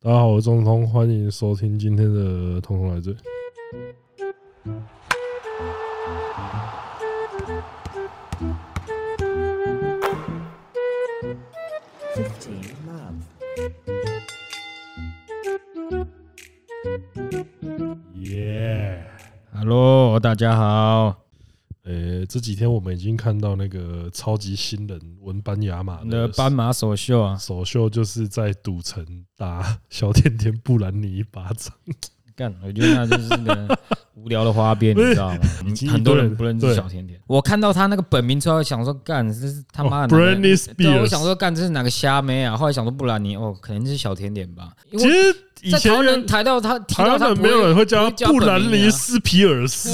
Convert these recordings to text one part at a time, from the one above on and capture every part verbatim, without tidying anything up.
大家好，我是钟通，欢迎收听今天的《通通来醉》。耶 ，Hello， 大家好。呃、欸，这几天我们已经看到那个超级新人文班亚马的斑马首秀啊，首秀就是在赌城打小甜甜布兰妮一巴掌。干，我觉得那就是个无聊的花边，你知道吗？很多人不认识小甜甜。我看到他那个本名之后，想说干，这是他妈的、哦、Britney Spears。我想说干，这是哪个虾妹啊？后来想说布兰妮，哦，可能是小甜甜吧。因為其实。在台湾人抬到他，提到他，没有人会叫他布兰妮斯皮尔斯，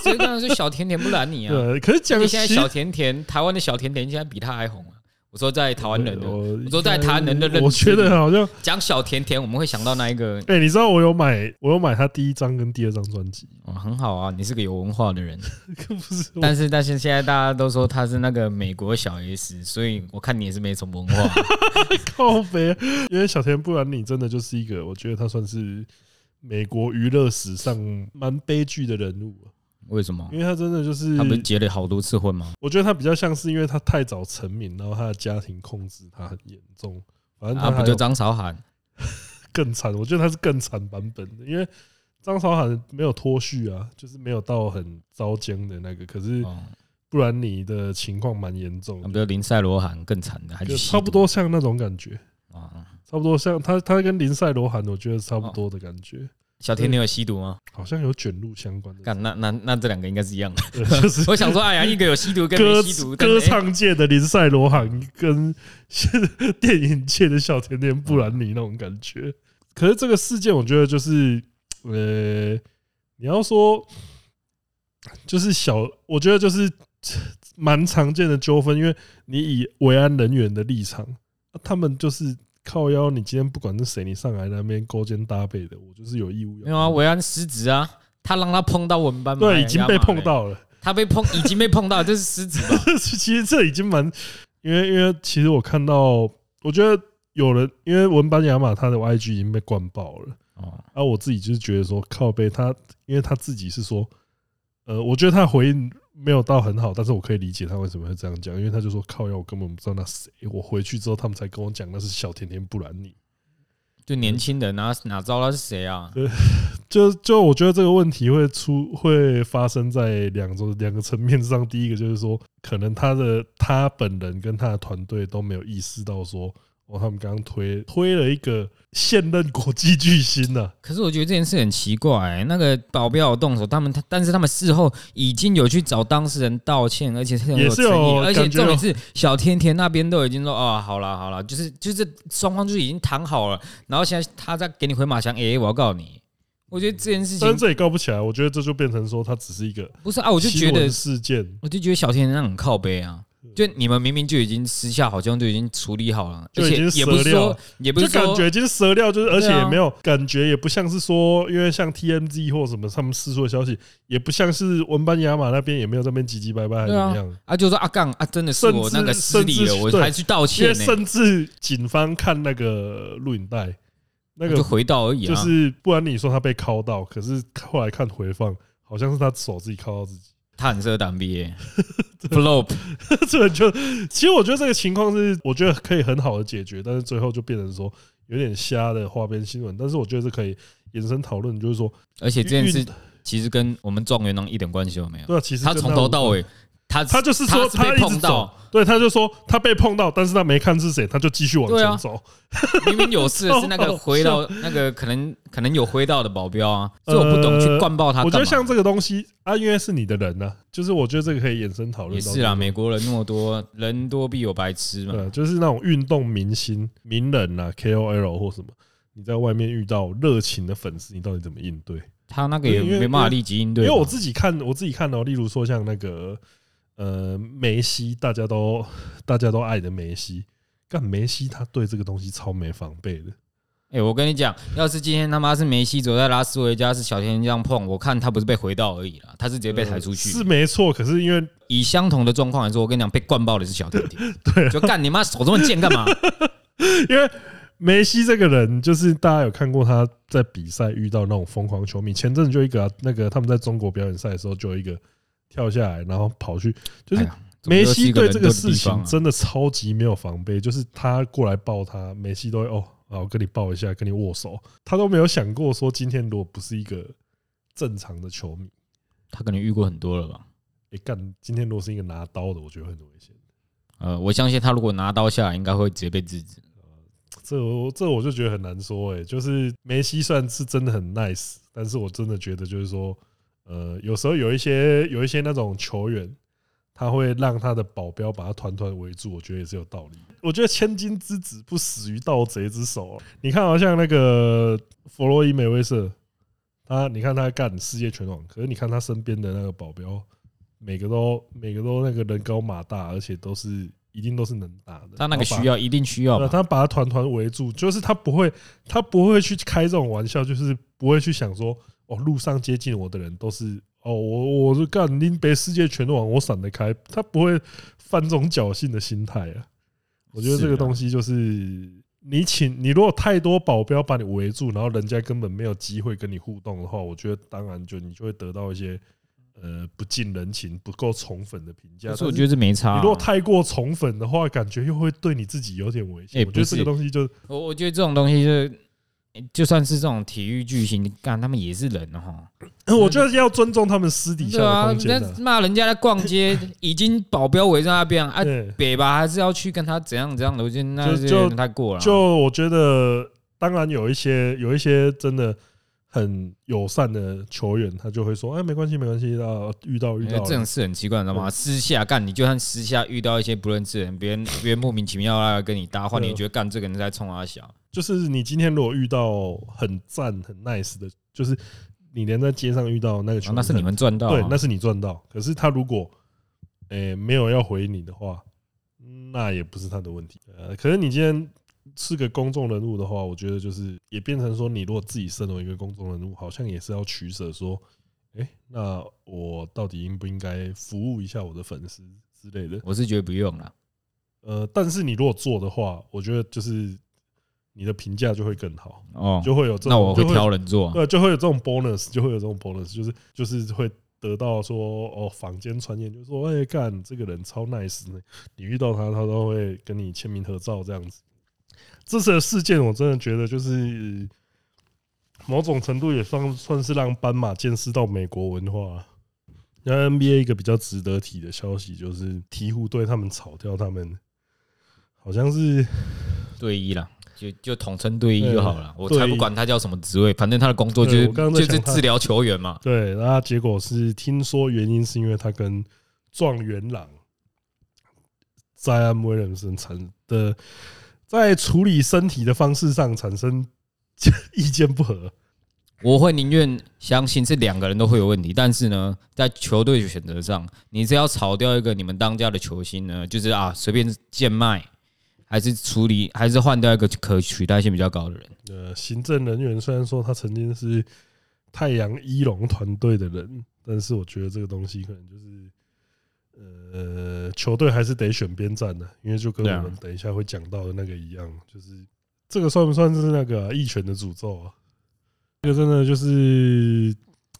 所以当然是小甜甜布兰妮啊。对，可是讲现在小甜甜，台湾的小甜甜现在比他还红啊。我说在台湾人的，我说在台湾人的认知，我觉得好像讲小甜甜，我们会想到那一个。哎，你知道我有买，我有买他第一张跟第二张专辑，很好啊，你是个有文化的人。不是，但是但是现在大家都说他是那个美国小 S， 所以我看你也是没什么文化。靠北，因为小甜甜布兰妮真的就是一个，我觉得他算是美国娱乐史上蛮悲剧的人物、啊。为什么？因为他真的就是他不是结了好多次婚吗？我觉得他比较像是因为他太早成名，然后他的家庭控制他很严重。反正他、啊、不就张韶涵更惨，我觉得他是更惨版本的，因为张韶涵没有脱序啊，就是没有到很糟僵的那个。可是布兰妮的情况蛮严重的，啊、不就林赛罗涵更惨的，还就差不多像那种感觉啊，差不多像他他跟林赛罗涵，我觉得差不多的感觉。哦小甜甜有吸毒吗？好像有卷入相关的。干，那那那这两个应该是一样的。就是、我想说，哎呀，一个有吸毒，跟没吸毒。歌唱界的林赛罗涵跟电影界的小甜甜布兰妮那种感觉。可是这个事件，我觉得就是，呃，你要说，就是小，我觉得就是蛮常见的纠纷，因为你以维安人员的立场，啊、他们就是。靠腰，你今天不管是谁，你上来那边勾肩搭背的，我就是有义务要。没有啊，维安失职啊，他让他碰到文班，对，已经被碰到了，他被碰，已经被碰到，这是失职吧？其实这已经蛮，因为因为其实我看到，我觉得有人因为文班亚马他的 I G 已经被灌爆了啊，啊，我自己就是觉得说靠背他，因为他自己是说，呃，我觉得他回应没有到很好，但是我可以理解他为什么会这样讲，因为他就说靠腰，我根本不知道那谁。我回去之后，他们才跟我讲那是小甜甜布兰妮，就年轻人啊，哪知道他是谁啊？就就我觉得这个问题会出会发生在两种两个层面上。第一个就是说，可能他的他本人跟他的团队都没有意识到说，哦，他们刚刚推推了一个现任国际巨星啊。可是我觉得这件事很奇怪、欸，那个保镖有动手，他们但是他们事后已经有去找当事人道歉，而且很有诚意，而且重点是小甜甜那边都已经说啊、哦，好啦好啦，就是就是双方就已经谈好了，然后现在他在给你回马枪，哎、欸，我要告你。我觉得这件事情，但是这也告不起来。我觉得这就变成说，他只是一个不是啊，我就觉得事件，我就觉得小甜甜很靠背啊。就你们明明就已经私下好像就已经处理好了，而且也不是说，也不是说就感觉已经蛇料，就是而且也没有感觉，也不像是说，因为像 T M Z 或什么他们释出的消息，也不像是文班亚马那边也没有在那边唧唧拜拜还是怎么样啊，就说啊杠啊，真的是我那个失礼了，我还去道歉、欸，甚至警方看那个录影带，那个就回到而已，就是不然你说他被敲到，可是后来看回放，好像是他手自己敲到自己。他很适合打 N B A，flop， 这就其实我觉得这个情况是我觉得可以很好的解决，但是最后就变成说有点瞎的花边新闻。但是我觉得是可以延伸讨论，就是说，而且这件事其实跟我们状元郎一点关系都没有。对，其实他从头到尾，他他就是说他被碰到，对，他就说他被碰到，但是他没看是谁，他就继续往前走。明明有事是那个回到那个可能可能有回到的保镖啊，所以我不懂去灌爆他。我觉得像这个东西啊，因为是你的人呐、啊，就是我觉得这个可以延伸讨论。也是啦，美国人那么多，人多必有白痴嘛。对，就是那种运动明星、名人呐、啊、K O L 或什么，你在外面遇到热情的粉丝，你到底怎么应对？他那个也没办法立即应对。因为我自己看，我自己看哦、喔，例如说像那个呃梅西，大家都大家都爱的梅西。干梅西他对这个东西超没防备的。哎、欸，我跟你讲，要是今天他妈是梅西走在拉斯维加斯小甜甜这样碰，我看他不是被回到而已啦，他是直接被抬出去、呃。是没错，可是因为以相同的状况来说，我跟你讲，被灌爆的是小甜甜。对、啊，就干你妈手这么贱干嘛？因为梅西这个人，就是大家有看过他在比赛遇到那种疯狂球迷。前阵子就一个、啊、那个他们在中国表演赛的时候，就有一个跳下来，然后跑去，就是梅西对这个事情真的超级没有防备，就是他过来抱他，梅西都会哦，好跟你抱一下，跟你握手，他都没有想过说今天如果不是一个正常的球迷，他可能遇过很多了吧？哎干，今天如果是一个拿刀的，我觉得很危险。呃，我相信他如果拿刀下来，应该会直接被制止。这我这我就觉得很难说哎、欸，就是梅西算是真的很 nice， 但是我真的觉得就是说，呃，有时候有一些有一些那种球员，他会让他的保镖把他团团围住，我觉得也是有道理。我觉得千金之子不死于盗贼之手、啊。你看，好像那个弗洛伊梅威瑟，他你看他干世界拳王，可是你看他身边的那个保镖，每个都每个都那个人高马大，而且都是。一定都是能打的，他那个需要一定需要，他把他团团围住，就是他不会，他不会去开这种玩笑，就是不会去想说，哦，路上接近我的人都是，哦，我我是干林北世界拳王，我闪得开，他不会犯这种侥幸的心态啊。我觉得这个东西就是，你请你如果太多保镖把你围住，然后人家根本没有机会跟你互动的话，我觉得当然就你就会得到一些。呃，不近人情、不够宠粉的评价，可是我觉得这没差、啊。你如果太过宠粉的话，感觉又会对你自己有点危险、欸。我觉得这个东西就，我我觉得这种东西就，就算是这种体育巨星，干他们也是人哈、呃。我觉得要尊重他们私底下的空间、啊。那骂人家在逛街，已经保镖围在那边啊，北吧还是要去跟他怎样怎样的，我觉得那就太过了、啊。就我觉得，当然有一些有一些真的。很友善的球员，他就会说：“哎，没关系，没关系，啊，遇到遇到。”这种事很奇怪，你知道吗？私下干，你就算私下遇到一些不认识的人，别人别人莫名其妙来跟你搭话，你也觉得干这个人在冲他笑。就是你今天如果遇到很赞、很 nice 的，就是你连在街上遇到那个球员、啊，那是你们赚到、啊，对，那是你赚到。可是他如果诶、欸、没有要回你的话，那也不是他的问题。呃，可是你今天。是个公众人物的话，我觉得就是也变成说，你如果自己身为一个公众人物，好像也是要取舍，说，哎，那我到底应不应该服务一下我的粉丝之类的？我是觉得不用啦。呃，但是你如果做的话，我觉得就是你的评价就会更好哦，就会有这种，那我会挑人做、啊，对，就会有这种 bonus， 就会有这种 bonus， 就是就是会。得到说哦，坊间传言就说，哎，干这个人超 nice 呢，你遇到他，他都会跟你签名合照这样子。这次的事件，我真的觉得就是某种程度也算算是让斑马见识到美国文化。然后 N B A 一个比较值得提的消息就是，鹈鹕队他们炒掉他们，好像是队医啦。就就统称队医就好了，我才不管他叫什么职位，反正他的工作就是就是治疗球员嘛。对，那结果是听说原因是因为他跟状元郎在安威廉森产的在处理身体的方式上产生意见不合。我会宁愿相信是两个人都会有问题，但是呢，在球队选择上，你是要炒掉一个你们当家的球星呢，就是啊随便贱卖。还是处理，还是换掉一个可取代性比较高的人。呃，行政人员虽然说他曾经是太阳一龙团队的人，但是我觉得这个东西可能就是，呃，球队还是得选边站的、啊，因为就跟我们等一下会讲到的那个一样，就是这个算不算是那个一、啊、拳的诅咒啊？这个真的就是。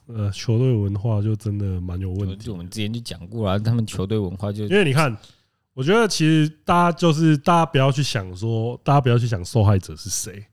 呃，球队文化就真的蛮有问题。我们之前就讲过了、啊，他们球队文化就因为你看。我觉得其实大家就是大家不要去想说，大家不要去想受害者是谁，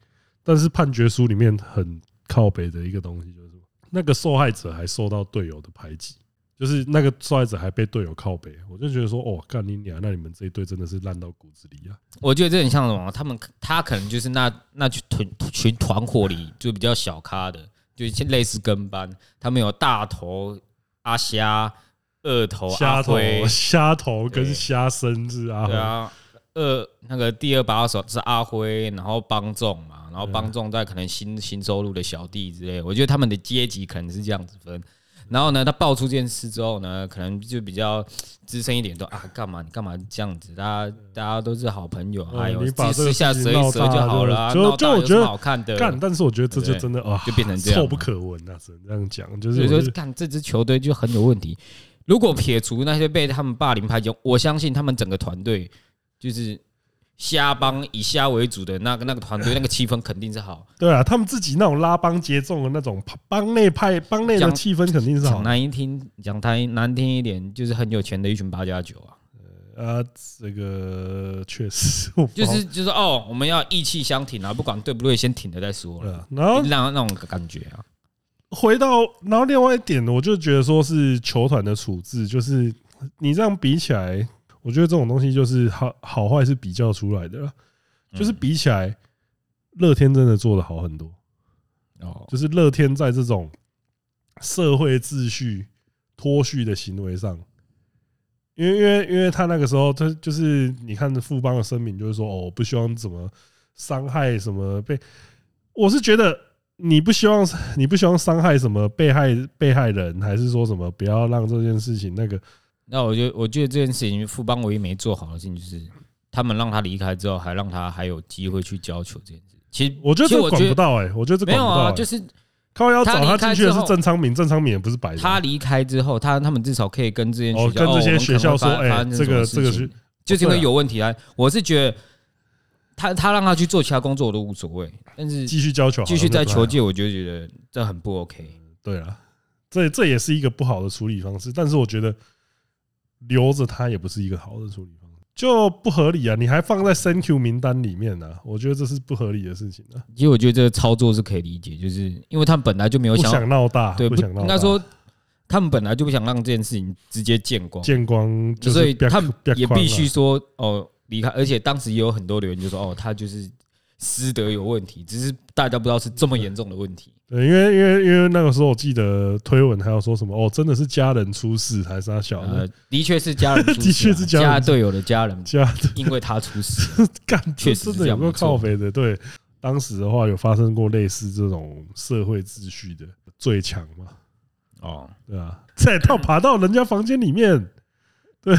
但是判决书里面很靠北的一个东西就是，那个受害者还受到队友的排挤，就是那个受害者还被队友靠北，我就觉得说，哦，干你娘，那你们这一队真的是烂到骨子里啊！我觉得这很像什么，他们他可能就是那那群群团伙里就比较小咖的，就类似跟班，他们有大头阿虾。二头阿辉，虾头跟虾身是阿辉。对啊，二那个第二把手是阿辉，然后帮众嘛，然后帮众在可能新新收入的小弟之类，我觉得他们的阶级可能是这样子分。然后呢，他爆出这件事之后呢，可能就比较资深一点，都啊干嘛你干嘛这样子？大家大家都是好朋友，哎呦，私下折一折就好了、啊。就就我觉得好看的干，但是我觉得这就真的啊，就变成这样，臭不可闻啊，只能这样讲。就是所以说，干这支球队就很有问题。如果撇除那些被他们霸凌排挤，我相信他们整个团队就是瞎帮以瞎为主的那个那个团队，那个气氛肯定是好。对啊，他们自己那种拉帮结众的那种帮内派帮内的气氛肯定是好。讲难听，讲太难听一点，就是很有钱的一群八加九啊。呃，这个确实，就是就是哦，我们要意气相挺啊，不管对不对，先挺了再说了。然后那那种感觉啊。回到然后另外一点，我就觉得说是球团的处置，就是你这样比起来。我觉得这种东西就是好好坏是比较出来的啦，就是比起来，乐天真的做得好很多。就是乐天在这种社会秩序脱序的行为上，因为因为因为他那个时候，他就是你看富邦的声明，就是说哦，我不希望怎么伤害什么被，我是觉得你不希望你不希望伤害什么被害被害人，还是说什么不要让这件事情那个。那我觉得，我觉得这件事情，富邦唯一没做好的事情就是，他们让他离开之后，还让他还有机会去教球这件事。其实我觉得这管不到哎、欸，我觉得这管不到、欸。没有啊，就是靠腰找他进去的是郑昌明，郑昌明也不是白人。他离开之后，他他们至少可以跟这些学校、哦、跟这些学校说，哎、哦欸，这个这个是就是因为有问题啊。我是觉得他他让他去做其他工作我都无所谓，但是继续教球，继续在球界，我就觉得这很不 OK。对啊，这这也是一个不好的处理方式，但是我觉得。留着他也不是一个好的处理方式，就不合理啊！你还放在 thank you 名单里面啊，我觉得这是不合理的事情啊。其实我觉得这个操作是可以理解，就是因为他们本来就没有想闹大，对，不想闹大。应该说他们本来就不想让这件事情直接见光，见光，所以他们也必须说哦离开。而且当时也有很多留言就说哦，他就是师德有问题，只是大家不知道是这么严重的问题。对，因为因为因为那个时候我记得推文还有说什么哦，真的是家人出事还是他小的、呃？的确是家人出事、啊，的确是家人家队友的家人家，因为他出事、啊，干确实真的有个靠北的。对，当时的话有发生过类似这种社会秩序的最强嘛？哦，对啊，再到爬到人家房间里面，对，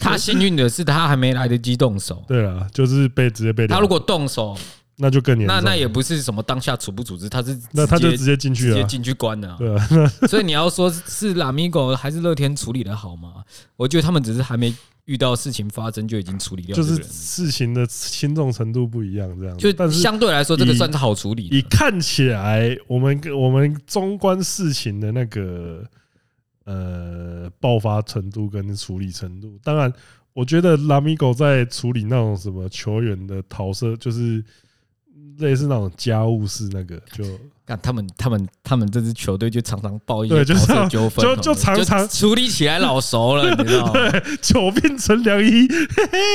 他幸运的是他还没来得及动手。对啊，就是被直接被他如果动手。那就更严重，那那也不是什么当下处不处置，他是那他就直接进去了、啊，直接进去关了、啊。对、啊，所以你要说是 Lamigo 还是乐天处理的好吗？我觉得他们只是还没遇到事情发生就已经处理掉，就是事情的轻重程度不一样，这样。就但是相对来说，这个算是好处理。你看起来，我们我们中观事情的那个呃爆发程度跟处理程度，当然，我觉得 Lamigo 在处理那种什么球员的逃射，就是。类似那种家务事，那个就看他们、他们、他们这支球队就常常爆一些角色纠纷，就就常常处理起来老熟了，你知道吗？久病成良医。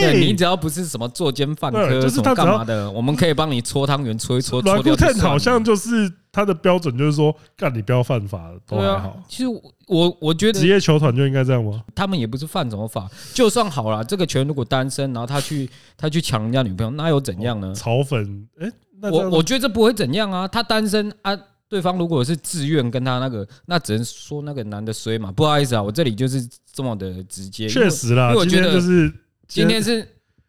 对，你只要不是什么作奸犯科，就是他干嘛的，我们可以帮你搓汤圆，搓一搓。软骨探好像就是他的标准，就是说干你不要犯法都还好。其实我我觉得职业球团就应该这样吗？他们也不是犯什么法，就算好了，这个球员如果单身，然后他去他去抢人家女朋友，那又怎样呢？炒粉，哎。我我觉得这不会怎样啊，他单身啊，对方如果是自愿跟他那个，那只能说那个男的衰嘛，不好意思啊，我这里就是这么的直接，确实啦，因为我觉得就是今天是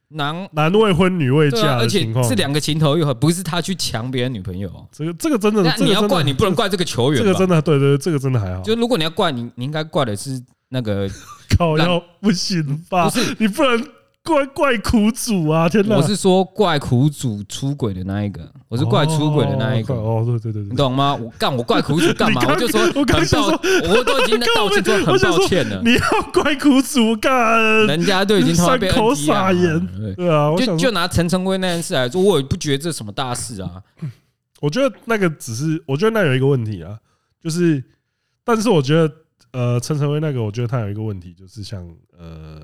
男男未婚女未嫁的情况，而且是两个情投意合，不是他去抢别人女朋友，这个这个真的，那你要怪你不能怪这个球员，这个真的对对，这个真的还好，就如果你要怪你，你应该怪的是那个靠腰不行吧，不是你不能。怪怪苦主啊！天哪，我是说怪苦主出轨的那一个，我是怪出轨的那一个。哦，对对对，你懂吗？我干我怪苦主干嘛？我就说，我刚说，我都已经道歉，说很抱歉了。你要怪苦主干，人家都已经伤口撒盐。对啊，就就拿陈晨威那件事来说，我也不觉得这什么大事啊。我觉得那个只是，我觉得那有一个问题啊，就是，但是我觉得呃，陈晨威那个，我觉得他有一个问题，就是像呃。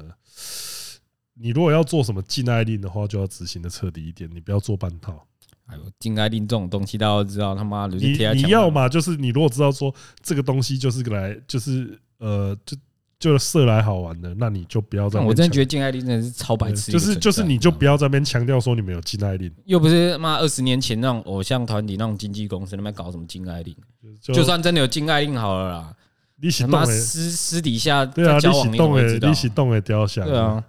你如果要做什么禁爱令的话，就要执行的彻底一点，你不要做半套。哎呦，禁爱令这种东西大家都知道，他妈的你你要嘛就是你如果知道说这个东西就是来就是呃就就设来好玩的，那你就不要在那邊。我真的觉得禁爱令真的是超白痴，就是就是你就不要在那边强调说你们有禁爱令，又不是妈二十年前那种偶像团体那种经纪公司那边搞什么禁爱令，就算真的有禁爱令好了啦，你行动私私底下对啊，你行动诶，你行动诶，雕像对啊。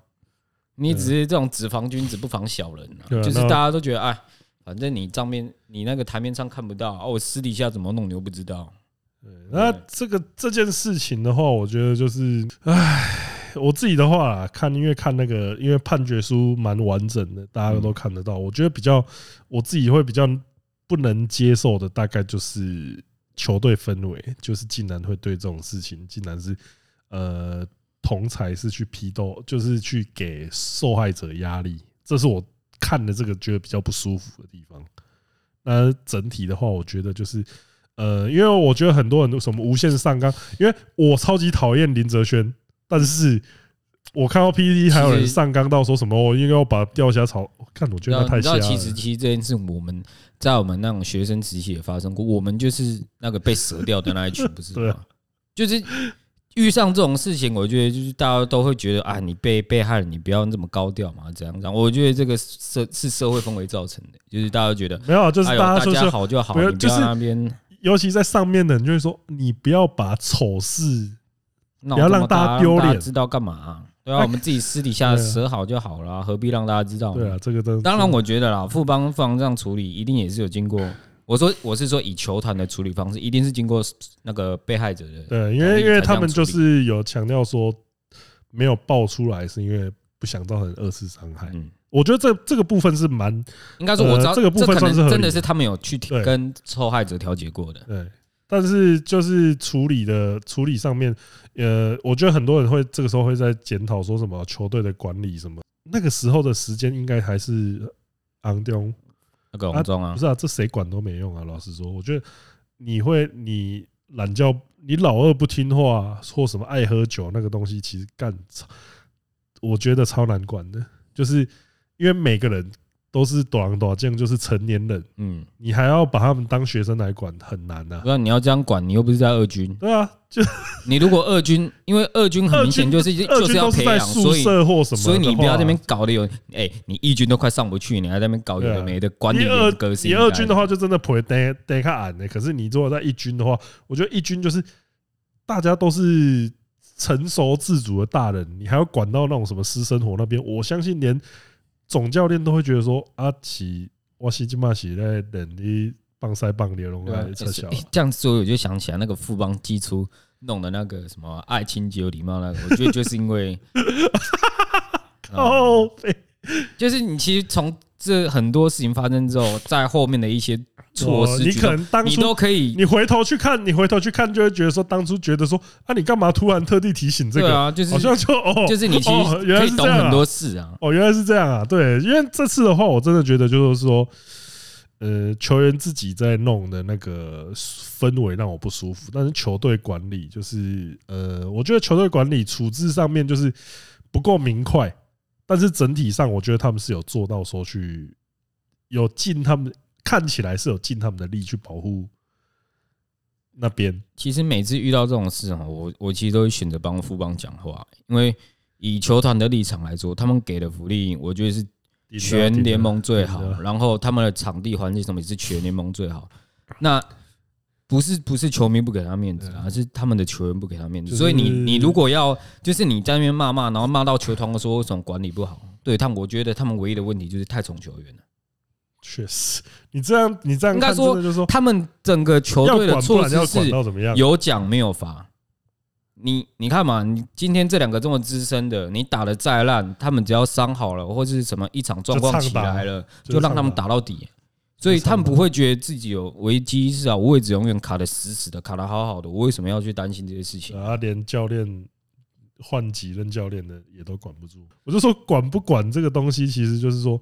你只是这种只防君子不防小人、啊，就是大家都觉得哎，反正你账面你那个台面上看不到、啊，我私底下怎么弄你又不知道。那这个这件事情的话，我觉得就是哎，我自己的话看，因为看那个，因为判决书蛮完整的，大家都看得到。我觉得比较我自己会比较不能接受的，大概就是球队氛围，就是竟然会对这种事情，竟然是呃同才是去批斗，就是去给受害者压力，这是我看的这个觉得比较不舒服的地方。那整体的话，我觉得就是。呃，因为我觉得很多人什么无限上纲，因为我超级讨厌林哲轩，但是我看到 P T T 还有人上纲到说什么我应该要把钓虾草，看我觉得他太瞎了。你知道，其实其实这件事我们在我们那种学生时期也发生过，我们就是那个被舍掉的那一群，不是吗？就是遇上这种事情，我觉得就是大家都会觉得啊，你被被害人，你不要这么高调嘛，怎样怎样。我觉得这个社是社会氛围造成的，就是大家觉得没有，就是大家大家好就好，你不要那边。尤其在上面的人就会说，你不要把丑事，不要让大家丢脸，知道干嘛、啊？对啊，我们自己私底下舍好就好了，何必让大家知道？对啊，这个真的。当然，我觉得啦，富邦方这样处理一定也是有经过。我说我是说以球团的处理方式，一定是经过那个被害者的。对，因为因为他们就是有强调说，没有爆出来是因为不想造成二次伤害。嗯，我觉得这这个部分是蛮，应该说我知道、呃、这个部分算是合理的，真的是他们有去跟受害者调解过的。对，但是就是处理的处理上面，呃，我觉得很多人会这个时候会在检讨说什么球队的管理什么，那个时候的时间应该还是昂中那个王中啊，不是啊，这谁管都没用啊。老实说，我觉得你会你懒觉，你老二不听话或什么爱喝酒那个东西，其实干，我觉得超难管的，就是。因为每个人都是大人大将，就是成年人，嗯，你还要把他们当学生来管，很难啊。不然你要这样管，你又不是在二军。对啊，就你如果二军，因为二军很明显就是就是要培养，所以所以你不要在那边搞的有，哎，你一军都快上不去，你还在那边搞有的没的，管理的个性。你二军的话就真的陪待待看俺的，可是你如果在一军的话，我觉得一军就是大家都是成熟自主的大人，你还要管到那种什么私生活那边，我相信连。总教练都会觉得说：“阿、啊、奇，我是今嘛是在等你棒赛棒流龙来撤销。”这样说我就想起来那个富邦基础弄的那个什么爱情只有礼貌那个，我觉得就是因为哦，就是你其实从这很多事情发生之后，在后面的一些措施，你可能当初你都可以，你回头去看，你回头去看就会觉得说，当初觉得说啊，你干嘛突然特地提醒这个？对啊，就是好像就哦，就是你其实可以懂很多事啊。哦，原来是这样啊，对，因为这次的话，我真的觉得就是说，呃，球员自己在弄的那个氛围让我不舒服，但是球队管理就是呃，我觉得球队管理处置上面就是不够明快。但是整体上，我觉得他们是有做到说去有尽他们看起来是有尽他们的力去保护那边。其实每次遇到这种事啊，我我其实都会选择帮富邦讲话，因为以球团的立场来说，他们给的福利，我觉得是全联盟最好，然后他们的场地环境什么也是全联盟最好。那不是不是球迷不给他面子啊，是他们的球员不给他面子。所以你你如果要就是你在那边骂骂，然后骂到球团说为什么管理不好，对他们，我觉得他们唯一的问题就是太宠球员了。确实，你这样你这样应该说他们整个球队的措施是有奖没有罚。你你看嘛，你今天这两个这么资深的，你打得再烂，他们只要伤好了或是什么一场状况起来了，就让他们打到底。所以他们不会觉得自己有危机意识啊，我位置永远卡得死死的，卡得好好的，我为什么要去担心这些事情？啊，连教练换几任教练的也都管不住。我就说管不管这个东西，其实就是说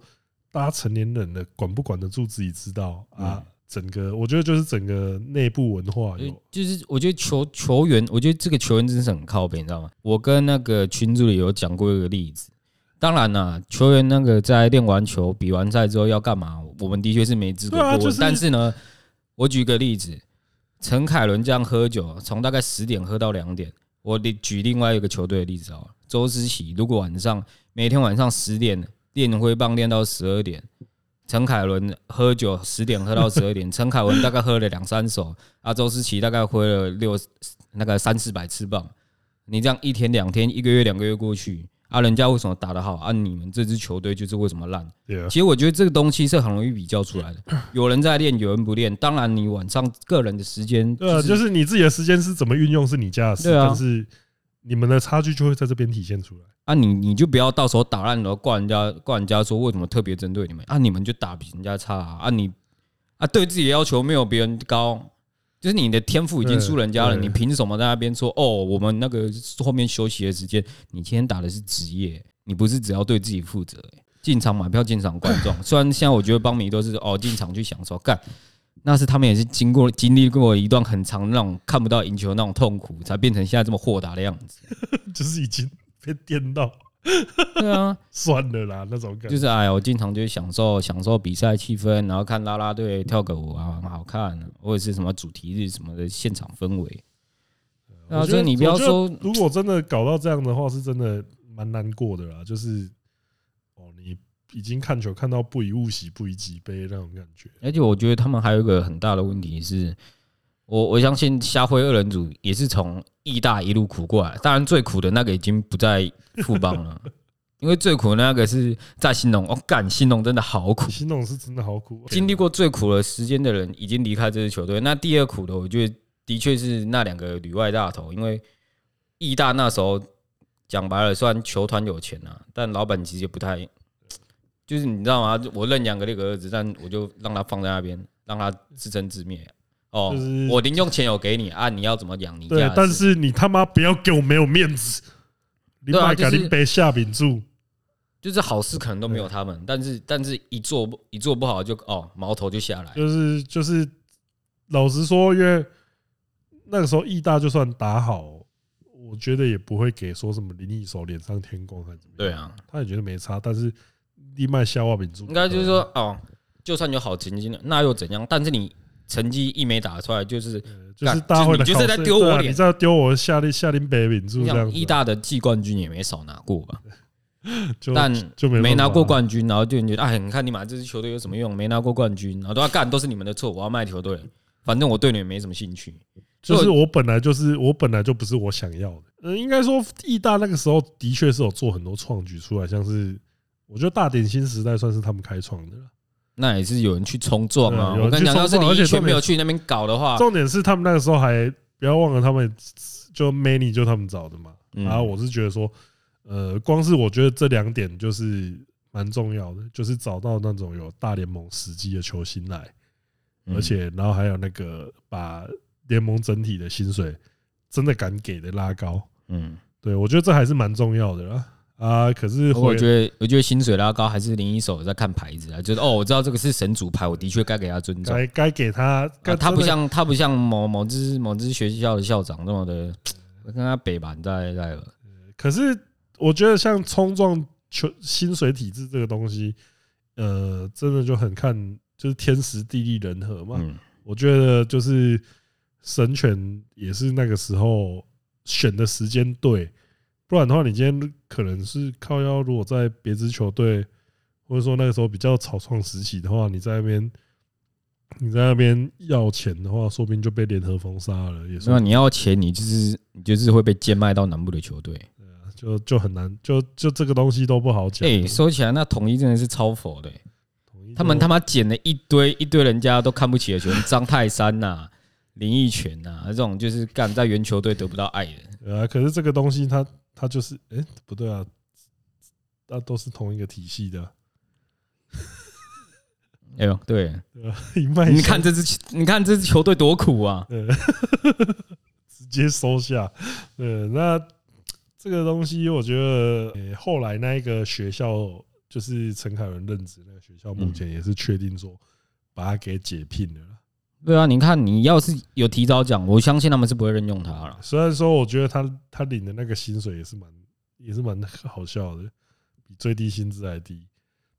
大家成年人的管不管得住自己知道啊。整个我觉得就是整个内部文化，就是我觉得球球员，我觉得这个球员真是很靠北，你知道吗？我跟那个群组里有讲过一个例子。当然啦、啊，球员那个在练完球、比完赛之后要干嘛，我们的确是没资格过问。但是呢，我举个例子，陈凯伦这样喝酒，从大概十点喝到两点。我举另外一个球队的例子好了，周思齐如果晚上每天晚上十点练挥棒练到十二点，陈凯伦喝酒十点喝到十二点，陈凯伦大概喝了两三首，啊，周思齐大概挥了六那个三四百次棒。你这样一天、两天、一个月、两个月过去。啊，人家为什么打得好啊？你们这支球队就是为什么烂？其实我觉得这个东西是很容易比较出来的。有人在练，有人不练。当然，你晚上个人的时间，对啊，就是你自己的时间是怎么运用是你家的事，但是你们的差距就会在这边体现出来啊！你你就不要到时候打烂了，怪人家怪人家说为什么特别针对你们啊？你们就打比人家差啊！啊你啊对自己的要求没有别人高，就是你的天赋已经输人家了，你凭什么在那边说哦？我们那个后面休息的时间，你今天打的是职业，你不是只要对自己负责、欸。进场买票，进场观众。虽然现在我觉得邦迷都是哦进场去享受干。那是他们也是经过经历过一段很长的那种看不到赢球的那种痛苦，才变成现在这么豁达的样子。就是已经被电到，对啊，算了啦那种感觉。就是哎，我经常就享受享受比赛气氛，然后看啦啦队跳个舞啊，很好看，或者是什么主题日什么的现场氛围。啊，这你不要说，如果真的搞到这样的话，是真的蛮难过的啦。就是哦，你。已经看球看到不以物喜不以己悲那种感觉，而且我觉得他们还有一个很大的问题是，我我相信虾辉二人组也是从义大一路苦过来，当然最苦的那个已经不在富邦了，因为最苦的那个是在兴农，哦干兴农真的好苦，兴农是真的好苦，经历过最苦的时间的人已经离开这支球队，那第二苦的我觉得的确是那两个旅外大头，因为义大那时候讲白了，虽然球团有钱啊，但老板其实也不太。就是你知道吗？我认养个那个儿子，但我就让他放在那边，让他自生自灭。哦，就是、我零用钱有给你啊，你要怎么养你家？对，但是你他妈不要给我没有面子。你把肯定被下饼住，就是好事可能都没有他们，但是但是一做一做不好就哦矛头就下来。就是就是，老实说，因为那个时候义大就算打好。我觉得也不会给说什么林一手脸上天光还是怎么样，对啊，他也觉得没差，但是你卖消化饼住，应该就是说哦，就算有好成绩，那又怎样？但是你成绩一没打出来，就是就是大会的考试，你就是在丢我脸，啊、你在丢我下令下令北饼住这样。义大的季冠军也没少拿过吧？但就没拿过冠军，然后就觉得哎，你看你买这支球队有什么用？没拿过冠军，然后都要干，都是你们的错，我要卖球队，反正我对你们没什么兴趣。就是我本来就是我本来就不是我想要的，嗯，应该说义大那个时候的确是有做很多创举出来，像是我觉得大点心时代算是他们开创的，那也是有人去冲撞啊。我跟你讲，要是你以前没有去那边搞的话，重点是他们那个时候还不要忘了，他们就 many 就他们找的嘛。然后我是觉得说，呃，光是我觉得这两点就是蛮重要的，就是找到那种有大联盟时机的球星来，而且然后还有那个把。联盟整体的薪水真的敢给的拉高，嗯，对我觉得这还是蛮重要的啦啊。可是我觉得，我觉得薪水拉高还是林一手在看牌子啊，就是哦，我知道这个是神主牌，我的确该给他尊重，该该给他、啊。他不像他不像某某支某支学校的校长那么的，跟他北蛮在在了。可是我觉得像冲撞球薪水体制这个东西，呃，真的就很看就是天时地利人和嘛。我觉得就是。神犬也是那个时候选的时间对，不然的话，你今天可能是靠腰。如果在别支球队，或者说那个时候比较草创时期的话，你在那边，你在那边要钱的话，说不定就被联合封杀了。也是，那你要钱，你就是你就是会被贱卖到南部的球队，就就很难，就就这个东西都不好讲。哎，说起来，那统一真的是超佛的、欸，他们他妈捡了一堆一堆人家都看不起的球员，张泰山呐、啊。林益全呐、啊，这种就是干在原球队得不到爱的。啊，可是这个东西它它就是，哎、欸，不对啊，那都是同一个体系的、啊。哎呦，对，呃、你看这支，你看这支球队多苦啊！呃、直接收下。呃，那这个东西，我觉得、欸、后来那一个学校，就是陈凯文任职那个学校，目前也是确定说把他给解聘了。嗯对啊，你看，你要是有提早讲，我相信他们是不会任用他了。虽然说，我觉得他他领的那个薪水也是蛮也是蛮好笑的，比最低薪资还低。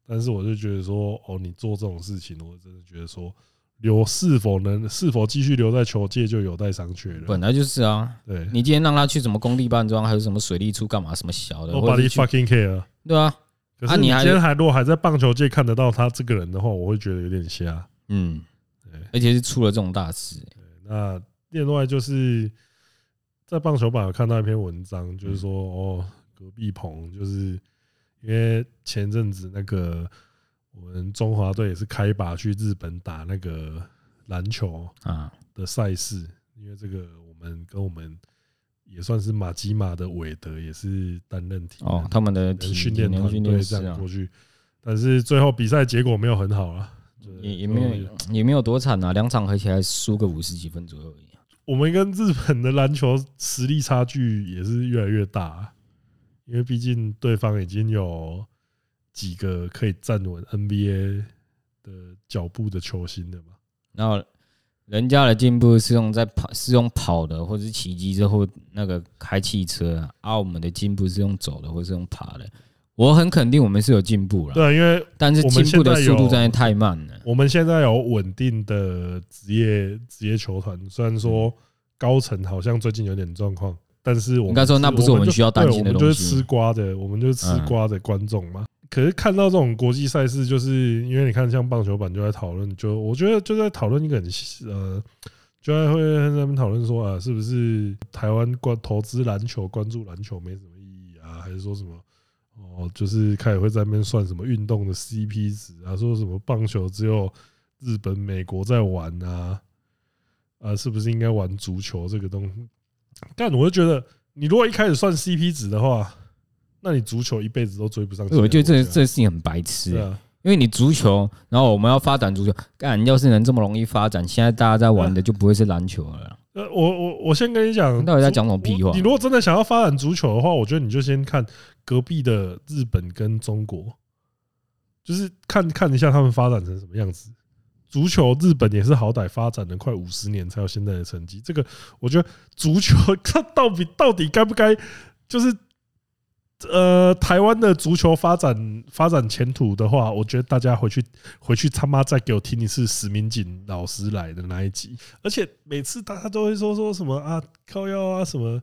但是我就觉得说，哦，你做这种事情，我真的觉得说，留是否能是否继续留在球界，就有待商榷了。本来就是啊，对，你今天让他去什么工地办装，还有什么水利处干嘛，什么小的 ，Nobody fucking care， 对啊。可是你今天还如果还在棒球界看得到他这个人的话，我会觉得有点瞎。嗯。而且是出了这种大事、欸。那另外就是在棒球版有看到一篇文章，就是说哦，隔壁棚就是因为前阵子那个我们中华队也是开拔去日本打那个篮球的赛事，因为这个我们跟我们也算是马吉马的韦德也是担任体哦，他们的训练团队这样过去，但是最后比赛结果没有很好啊，也也没有也没有多惨啊，两场合起来输个五十几分左右而已。我们跟日本的篮球实力差距也是越来越大、啊，因为毕竟对方已经有几个可以站稳 N B A 的脚步的球星了嘛。然后人家的进步是用在跑，是用跑的，或者是骑机车，或那个开汽车啊。啊，我们的进步是用走的，或是用爬的。我很肯定我们是有进步了，对，因为但是进步的速度真的太慢了。我们现在有稳定的职业职业球团，虽然说高层好像最近有点状况，但是我应该说那不是我们需要担心的东西。我们就是吃瓜的，我们就是吃瓜的观众嘛。可是看到这种国际赛事，就是因为你看像棒球版就在讨论，就我觉得就在讨论一个很呃，就在会在那边讨论说啊，是不是台湾投资篮球、关注篮球没什么意义啊，还是说什么？哦，就是开始会在那边算什么运动的 C P 值啊，说什么棒球只有日本、美国在玩啊，啊，是不是应该玩足球这个东西？但我就觉得，你如果一开始算 C P 值的话，那你足球一辈子都追不上。我觉得这这事情很白痴、啊，因为你足球，然后我们要发展足球，干要是能这么容易发展，现在大家在玩的就不会是篮球了啦。呃，我我我先跟你讲，到底在讲什么屁话？你如果真的想要发展足球的话，我觉得你就先看隔壁的日本跟中国，就是看看一下他们发展成什么样子。足球日本也是好歹发展了快五十年才有现在的成绩，这个我觉得足球它到底到底该不该就是呃台湾的足球发展发展前途的话，我觉得大家回去回去他妈再给我听一次史明锦老师来的那一集，而且每次大家都会说说什么啊靠腰啊什么，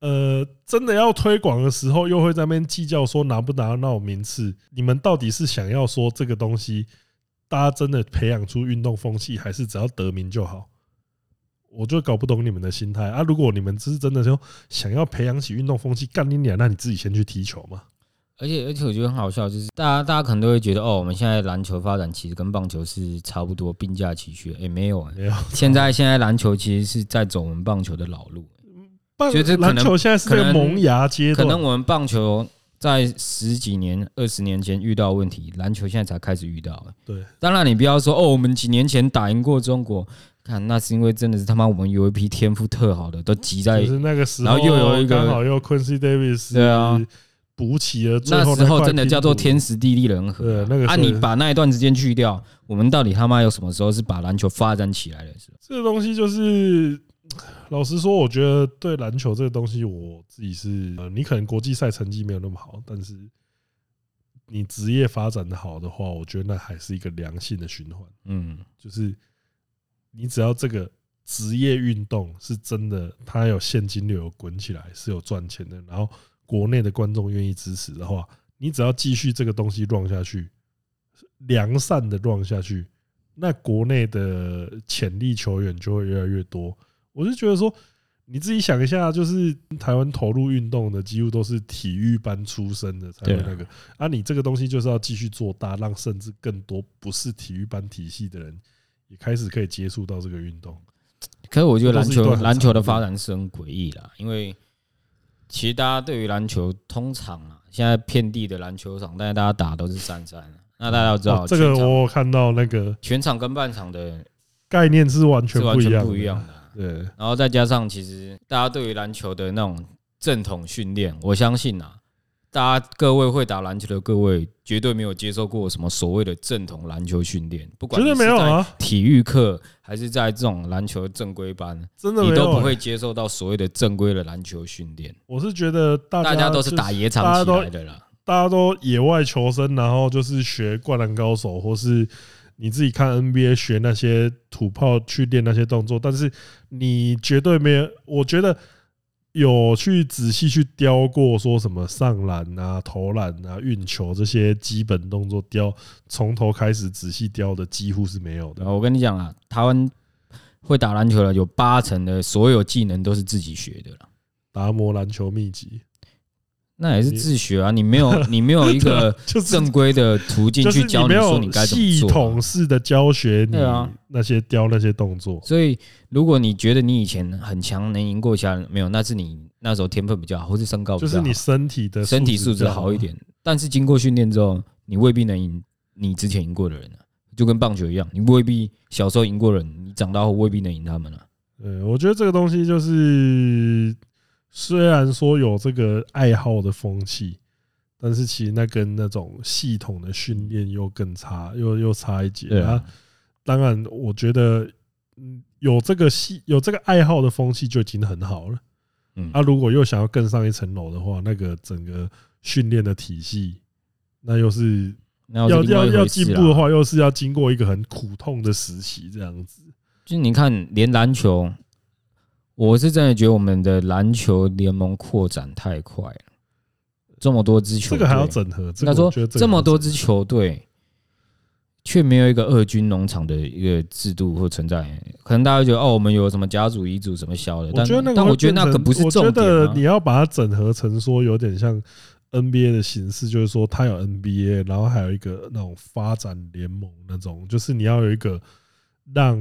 呃真的要推广的时候又会在那边计较说拿不拿到名次，你们到底是想要说这个东西大家真的培养出运动风气，还是只要得名就好？我就搞不懂你们的心态啊！如果你们是真的就想要培养起运动风气，干你娘！那你自己先去踢球嘛。而且而且我觉得很好笑，就是大家大家可能都会觉得哦，我们现在篮球发展其实跟棒球是差不多并驾齐驱，哎，没有啊、欸，现在现在篮球其实是在走我们棒球的老路，所以这可能篮球现在是在萌芽阶段，可能我们棒球。在十几年、二十年前遇到问题，篮球现在才开始遇到、欸。对，当然你不要说哦，我们几年前打赢过中国，看那是因为真的是他妈我们有一批天赋特好的，都集在，就是那个时候，然后又有一个刚好又 Quincy Davis 对啊补齐了，那时候真的叫做天时地利人和。对，那个啊，你把那一段时间去掉，我们到底他妈有什么时候是把篮球发展起来的时候？这个东西就是。老实说，我觉得对篮球这个东西，我自己是呃，你可能国际赛成绩没有那么好，但是你职业发展的好的话，我觉得那还是一个良性的循环。嗯，就是你只要这个职业运动是真的，它有现金流有滚起来，是有赚钱的，然后国内的观众愿意支持的话，你只要继续这个东西 run 下去，良善的 run 下去，那国内的潜力球员就会越来越多。我是觉得说，你自己想一下，就是台湾投入运动的几乎都是体育班出身的才会那个啊，你这个东西就是要继续做大，让甚至更多不是体育班体系的人也开始可以接触到这个运动。可是我觉得篮球篮球的发展是很诡异啦，因为其实大家对于篮球通常啊，现在遍地的篮球场，但是大家打都是三三、啊，那大家要知道、哦、这个我看到那个全场跟半场的概念是完全不一样不一样的。对，然后再加上，其实大家对于篮球的那种正统训练，我相信啊，大家各位会打篮球的各位，绝对没有接受过什么所谓的正统篮球训练，不管是在体育课还是在这种篮球正规班，真的没有、欸、你都不会接受到所谓的正规的篮球训练。我是觉得大家、就是、大家都是打野场起来的啦，大家都野外求生，然后就是学灌篮高手，或是。你自己看 N B A 学那些土炮去练那些动作，但是你绝对没有，我觉得有去仔细去雕过说什么上篮啊、投篮啊、运球这些基本动作雕，从头开始仔细雕的几乎是没有的。我跟你讲啊，台湾会打篮球的有八成的所有技能都是自己学的啦，达摩篮球秘籍。那也是自学啊，你没有你没有一个正规的途径去教你说你该怎么做，系统式的教学你那些雕那些动作。所以如果你觉得你以前很强能赢过其他人，没有，那是你那时候天分比较好，或是身高比较好，就是你身体的身体素质好一点。但是经过训练之后，你未必能赢你之前赢过的人啊，就跟棒球一样，你未必小时候赢过人，你长大后未必能赢他们啊。对，我觉得这个东西就是。虽然说有这个爱好的风气，但是其实那跟那种系统的训练又更差，又又差一截啊。当然，我觉得有这个系有这个爱好的风气就已经很好了。嗯，啊，如果又想要更上一层楼的话，那个整个训练的体系，那又是要要要进步的话，又是要经过一个很苦痛的时期，这样子。就你看，连篮球。我是真的觉得我们的篮球联盟扩展太快了，这么多支球队，这个还要整合。他说这么多支球队，却没有一个二军农场的一个制度或存在。可能大家觉得哦，我们有什么甲组、乙组什么小的，但但我觉得那个不是重点。我觉得你要把它整合成说有点像 N B A 的形式，就是说它有 N B A， 然后还有一个那种发展联盟那种，就是你要有一个让。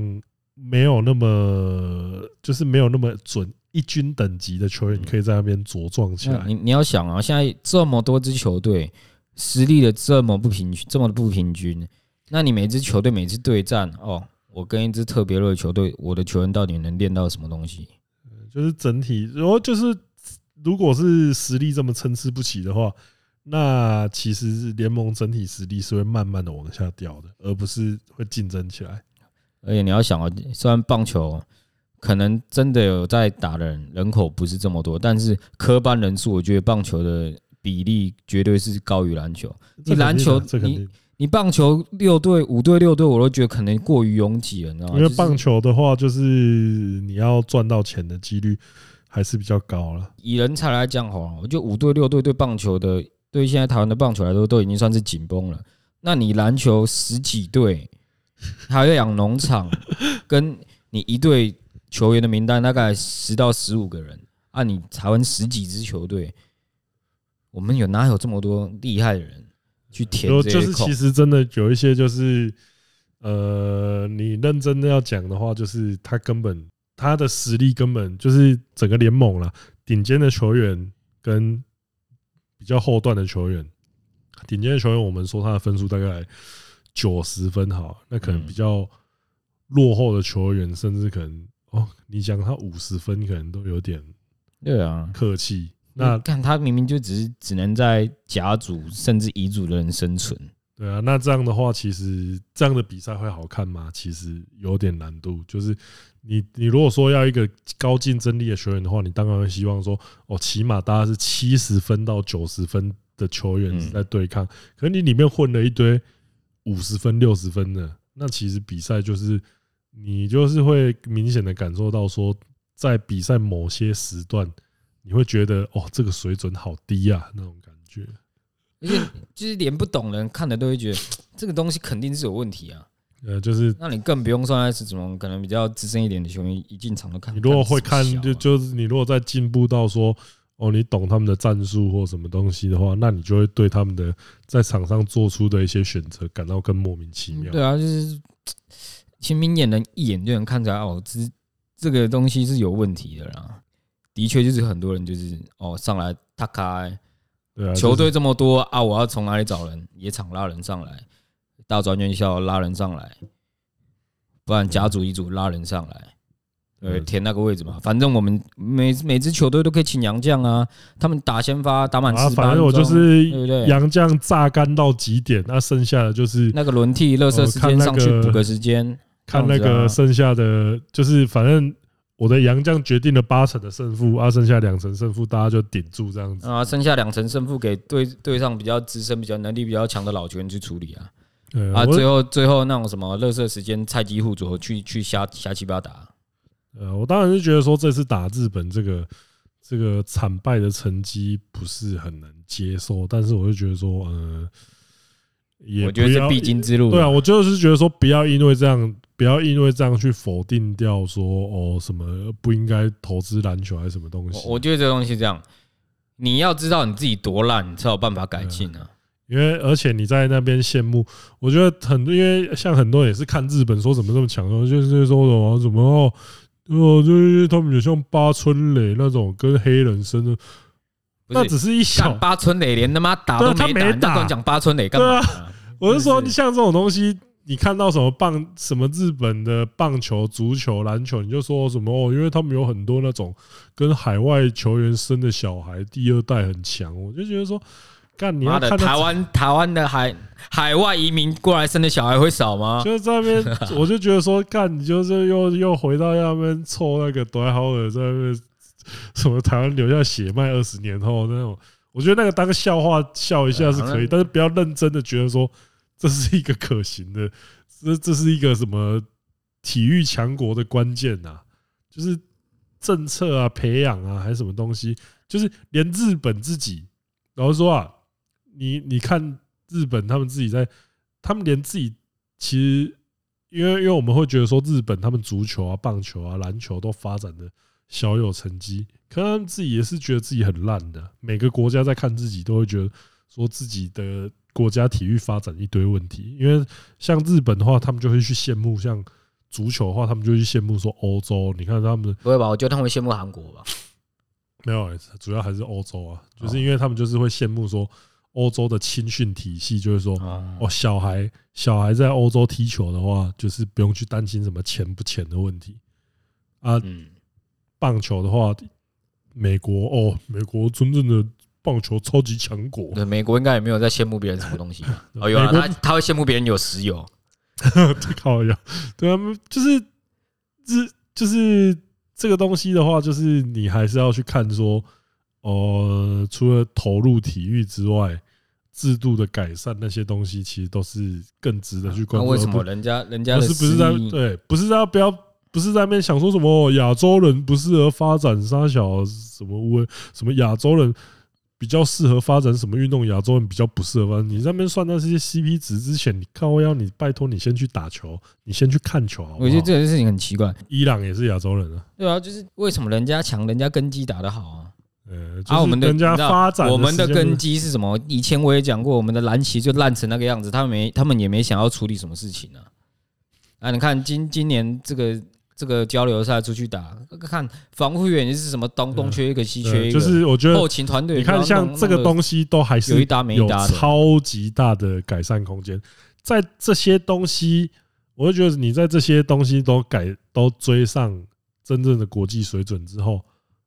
没有那么就是没有那么准一军等级的球员可以在那边茁壮起来、嗯、你, 你要想啊，现在这么多支球队实力的这么不平均，这么不平均，那你每支球队每次对战哦，我跟一支特别弱的球队，我的球员到底能练到什么东西？就是整体，然后就是如果是实力这么参差不齐的话，那其实联盟整体实力是会慢慢的往下掉的，而不是会竞争起来。而且你要想啊，虽然棒球可能真的有在打的人人口不是这么多，但是科班人数，我觉得棒球的比例绝对是高于篮球。你篮球，你你棒球六队、五队、六队，我都觉得可能过于拥挤了，你知道吗？因为棒球的话，就是你要赚到钱的几率还是比较高了。以人才来讲好了，我觉得五队、六队对棒球的，对现在台湾的棒球来说，都已经算是紧绷了。那你篮球十几队？还要养农场，跟你一队球员的名单大概十到十五个人啊，你台湾十几支球队，我们有哪有这么多厉害的人去填这些空？就是其实真的有一些就是，呃，你认真的要讲的话，就是他根本他的实力根本就是整个联盟啦，顶尖的球员跟比较后段的球员，顶尖的球员我们说他的分数大概。九十分好，那可能比较落后的球员，嗯、甚至可能哦，你讲他五十分，可能都有点对啊客气。那看他明明就只是只能在甲组甚至乙组的人生存。对啊，那这样的话，其实这样的比赛会好看吗？其实有点难度。就是你你如果说要一个高竞争力的球员的话，你当然会希望说哦，起码大家是七十分到九十分的球员是在对抗，嗯、可是你里面混了一堆。五十分、六十分的，那其实比赛就是你就是会明显的感受到说，在比赛某些时段，你会觉得哦，这个水准好低啊那种感觉。而且就是连不懂人看的都会觉得这个东西肯定是有问题啊。呃，就是那你更不用算是怎么可能比较资深一点的球员一进场都看。你如果会看，就就是你如果再进步到说。哦，你懂他们的战术或什么东西的话，那你就会对他们的在场上做出的一些选择感到更莫名其妙。嗯、对啊，就是其实明眼人一眼就能看出来哦，这这个东西是有问题的啦。的确，就是很多人就是哦上来踏开，对啊，球队这么多啊，我要从哪里找人？野场拉人上来，大专院校拉人上来，不然甲组乙组拉人上来。呃，填那个位置嘛，反正我们每每支球队都可以请洋将啊，他们打先发打满四十分钟，反正我就是洋将榨干到极点，那剩下的就是那个轮替，垃圾时间上去补个时间，看那个剩下的就是反正我的洋将决定了八成的胜负，啊，剩下两成胜负大家就顶住这样子啊，剩下两成胜负给对对上比较资深、比较能力比较强的老球员去处理啊，啊，最后最后那种什么垃圾时间菜鸡互啄去去瞎瞎七八打。呃，我当然是觉得说这次打日本这个这个惨败的成绩不是很能接受，但是我就觉得说，呃，也我觉得是必经之路。对啊，我就是觉得说，不要因为这样，不要因为这样去否定掉说哦，什么不应该投资篮球还是什么东西。我觉得这东西这样，你要知道你自己多烂，你才有办法改进啊。因为而且你在那边羡慕，我觉得很，因为像很多人也是看日本说怎么这么强，就是说什么怎么哦，哦，就是他们也像八村垒那种跟黑人生的，那只是一小八村垒连他妈打都没打，那乱讲八村垒干嘛？我是说，像这种东西。你看到什么棒什么日本的棒球、足球、篮球，你就说什么哦，因为他们有很多那种跟海外球员生的小孩，第二代很强。我就觉得说，干你要看台湾台湾的海海外移民过来生的小孩会少吗？就是在那边，我就觉得说，干你就是又又回到那边凑那个短好耳，在那边什么台湾留下血脉二十年后那种，我觉得那个当个笑话笑一下是可以，但是不要认真的觉得说。这是一个可行的，这这是一个什么体育强国的关键呐、啊？就是政策啊、培养啊，还是什么东西？就是连日本自己，然后说啊，你你看日本他们自己在，他们连自己其实，因为因为我们会觉得说日本他们足球啊、棒球啊、篮球都发展的小有成绩，可他们自己也是觉得自己很烂的。每个国家在看自己都会觉得说自己的。国家体育发展一堆问题，因为像日本的话，他们就会去羡慕；像足球的话，他们就会去羡慕说欧洲。你看他们不会吧？我觉得他们会羡慕韩国吧？没有、欸，主要还是欧洲啊，就是因为他们就是会羡慕说欧洲的青训体系，就是说哦，小孩小孩在欧洲踢球的话，就是不用去担心什么钱不钱的问题啊。棒球的话，美国哦，美国真正的。棒球超级强国，对美国应该也没有在羡慕别人什么东西吧哦，有啊，他他会羡慕别人有石油，靠呀，对啊，就是这就是这个东西的话，就是你还是要去看说，呃，除了投入体育之外，制度的改善那些东西，其实都是更值得去关注。那为什么人家人家的不是在对，不是在不要。不是在那边想说什么亚洲人不适合发展沙小什么什么亚洲人比较适合发展什么运动，亚洲人比较不适合发展。你在那边算那些 C P 值之前，你靠腰，你拜托你先去打球，你先去看球好不好。我觉得这件事情很奇怪，伊朗也是亚洲人啊。对啊，就是为什么人家强，人家根基打得好啊？呃，啊，我们的人家发展，我们的根基是什么？以前我也讲过，我们的篮球就烂成那个样子，他们没，他们也没想要处理什么事情啊。啊，你看今今年这个。这个交流赛出去打，看防护员是什么东东缺一个西缺一个，就是我觉得后勤团队，你看像这个东西都还是有一搭没一搭的，超级大的改善空间。在这些东西，我就觉得你在这些东西都改都追上真正的国际水准之后，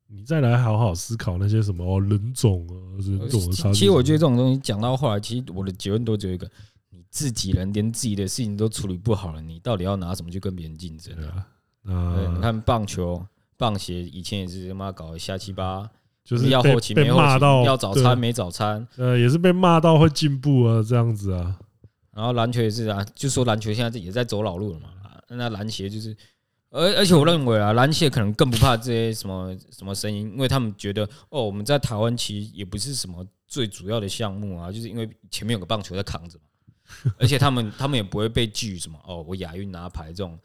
你再来好好思考那些什么人种啊、人种的差距。其实我觉得这种东西讲到后来，其实我的结论都只有一个。你自己人连自己的事情都处理不好了，你到底要拿什么去跟别人竞争啊？对，你看棒球、棒协以前也是他妈搞瞎七八，就是要后勤没后勤，要早餐没早餐，呃，也是被骂到会进步啊，这样子啊。然后篮球也是啊，就说篮球现在也在走老路了嘛。那篮协就是，而而且我认为啊，篮协可能更不怕这些什么什么声音，因为他们觉得哦，我们在台湾其实也不是什么最主要的项目啊，就是因为前面有个棒球在扛着嘛，而且他们他们也不会被寄予什么哦，我亚运拿牌这种。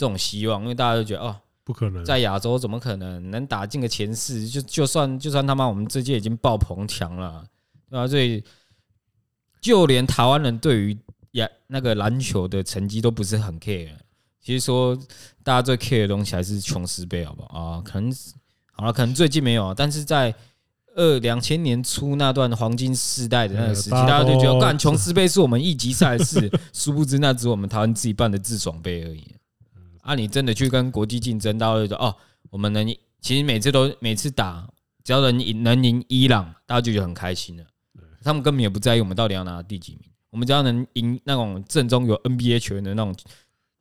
这种希望，因为大家都觉得哦，不可能，在亚洲怎么可能能打进个前四？就就算就算他妈我们这届已经爆棚强了，对吧？所以就连台湾人对于亚那个篮球的成绩都不是很 care。其实说大家最 care 的东西还是琼斯杯，好不好啊？可能好了，可能最近没有，但是在二两千年初那段黄金世代的那个时期，大家就觉得干琼斯杯是我们一级赛事，殊不知那只是我们台湾自己办的自爽杯而已。啊，你真的去跟国际竞争，大家就说哦，我们能其实每次都每次打，只要能赢能赢伊朗，大家就觉得很开心了。他们根本也不在意我们到底要拿第几名，我们只要能赢那种正中有 N B A 球员的那种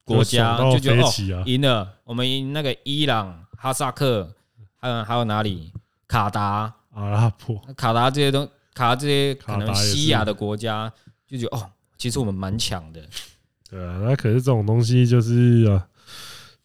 国家，就觉得哦，赢了。我们赢那个伊朗、哈萨克，还有还有哪里？卡达、阿拉伯、卡达这些东，卡达这些可能西亚的国家，就觉得哦，其实我们蛮强的。对啊，那可是这种东西就是啊。